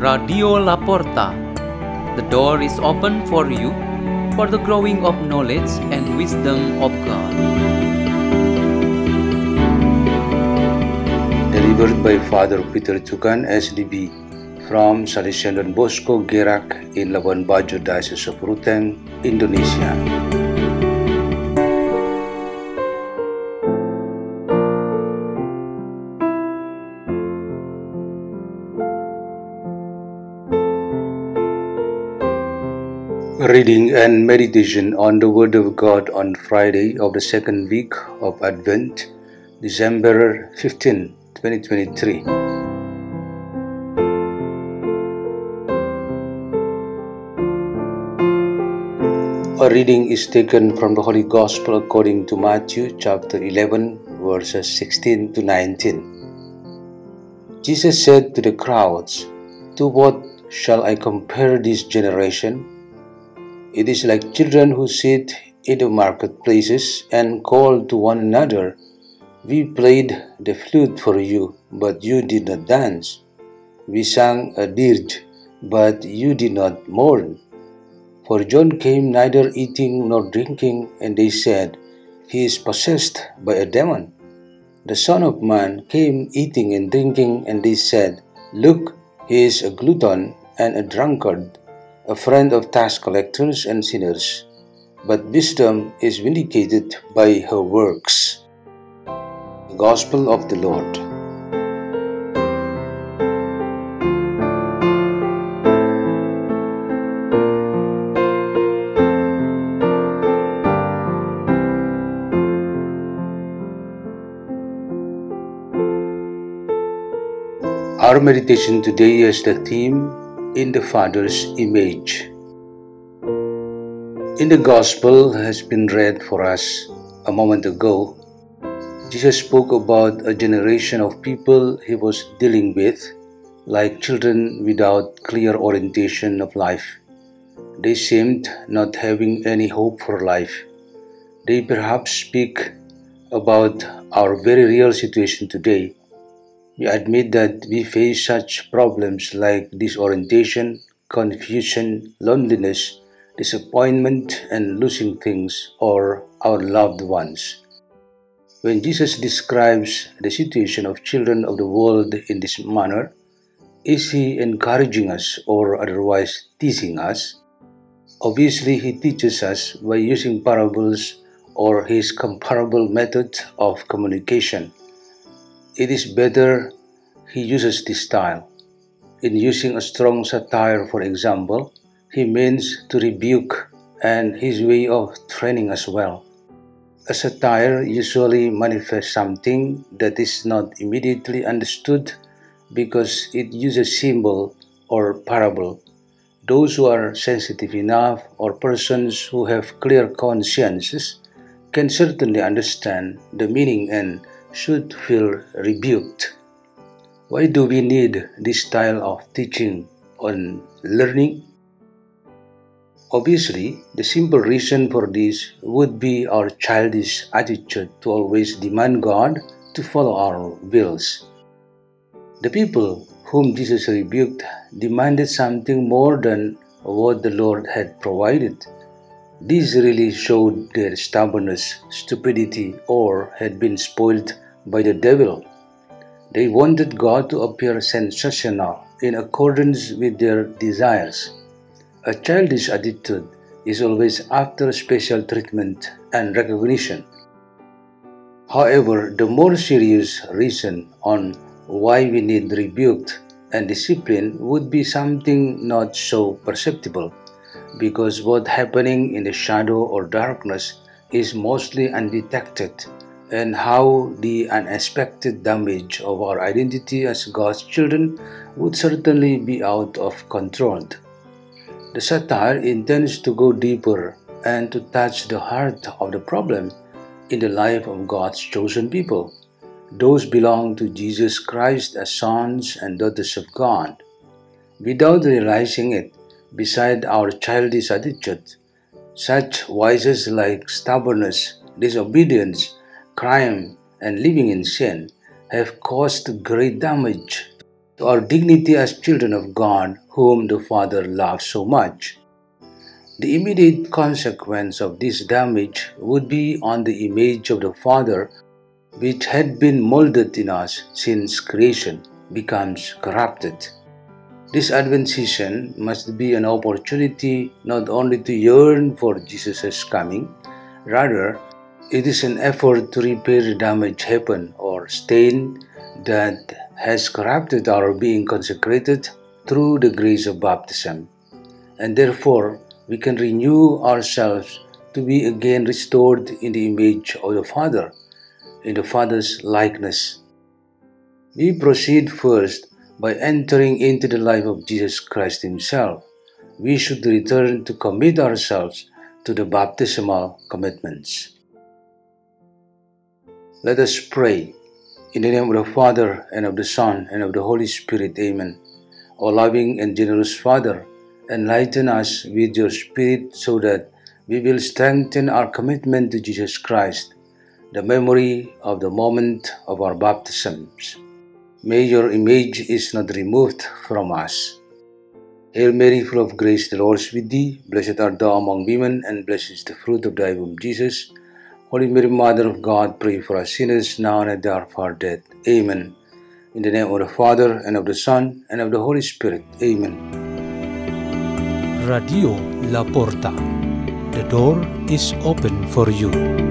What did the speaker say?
Radio La Porta. The door is open for you for the growing of knowledge and wisdom of God. Delivered by Father Peter Tukan, SDB, from Sarisandran Bosco, Gerak in Labuan Bajo, Diocese of Ruteng, Indonesia. Reading and meditation on the Word of God on Friday of the second week of Advent, December 15, 2023. A reading is taken from the Holy Gospel according to Matthew chapter 11, verses 16 to 19. Jesus said to the crowds, "To what shall I compare this generation? It is like children who sit in the marketplaces and call to one another, 'We played the flute for you, but you did not dance. We sang a dirge, but you did not mourn.' For John came neither eating nor drinking, and they said, 'He is possessed by a demon.' The Son of Man came eating and drinking, and they said, 'Look, he is a glutton and a drunkard, a friend of tax collectors and sinners.' But wisdom is vindicated by her works." The Gospel of the Lord. Our meditation today has the theme, "In the Father's image." In the Gospel has been read for us a moment ago, Jesus spoke about a generation of people he was dealing with, like children without clear orientation of life. They seemed not having any hope for life. They perhaps speak about our very real situation today. We admit that we face such problems like disorientation, confusion, loneliness, disappointment, and losing things or our loved ones. When Jesus describes the situation of children of the world in this manner, is he encouraging us or otherwise teasing us? Obviously, he teaches us by using parables or his comparable method of communication. It is better he uses this style. In using a strong satire, for example, he means to rebuke, and his way of training as well. A satire usually manifests something that is not immediately understood because it uses symbol or parable. Those who are sensitive enough or persons who have clear consciences can certainly understand the meaning and should feel rebuked. Why do we need this style of teaching on learning? Obviously, the simple reason for this would be our childish attitude to always demand God to follow our wills. The people whom Jesus rebuked demanded something more than what the Lord had provided. These really showed their stubbornness, stupidity, or had been spoiled by the devil. They wanted God to appear sensational in accordance with their desires. A childish attitude is always after special treatment and recognition. However, the more serious reason on why we need rebuke and discipline would be something not so perceptible, because what's happening in the shadow or darkness is mostly undetected, and how the unexpected damage of our identity as God's children would certainly be out of control. The satire intends to go deeper and to touch the heart of the problem in the life of God's chosen people. Those belong to Jesus Christ as sons and daughters of God. Without realizing it, beside our childish attitude, such vices like stubbornness, disobedience, crime, and living in sin have caused great damage to our dignity as children of God, whom the Father loves so much. The immediate consequence of this damage would be on the image of the Father, which had been molded in us since creation, becomes corrupted. This Advent season must be an opportunity not only to yearn for Jesus' coming, rather, it is an effort to repair the damage happened or stain that has corrupted our being consecrated through the grace of baptism, and therefore we can renew ourselves to be again restored in the image of the Father, in the Father's likeness. We proceed first by entering into the life of Jesus Christ Himself. We should return to commit ourselves to the baptismal commitments. Let us pray. In the name of the Father, and of the Son, and of the Holy Spirit. Amen. O loving and generous Father, enlighten us with your Spirit so that we will strengthen our commitment to Jesus Christ, the memory of the moment of our baptisms. May your image is not removed from us. Hail Mary, full of grace, the Lord is with thee. Blessed art thou among women, and blessed is the fruit of thy womb, Jesus. Holy Mary, Mother of God, pray for us sinners, now and at the hour of our death. Amen. In the name of the Father, and of the Son, and of the Holy Spirit. Amen. Radio La Porta. The door is open for you.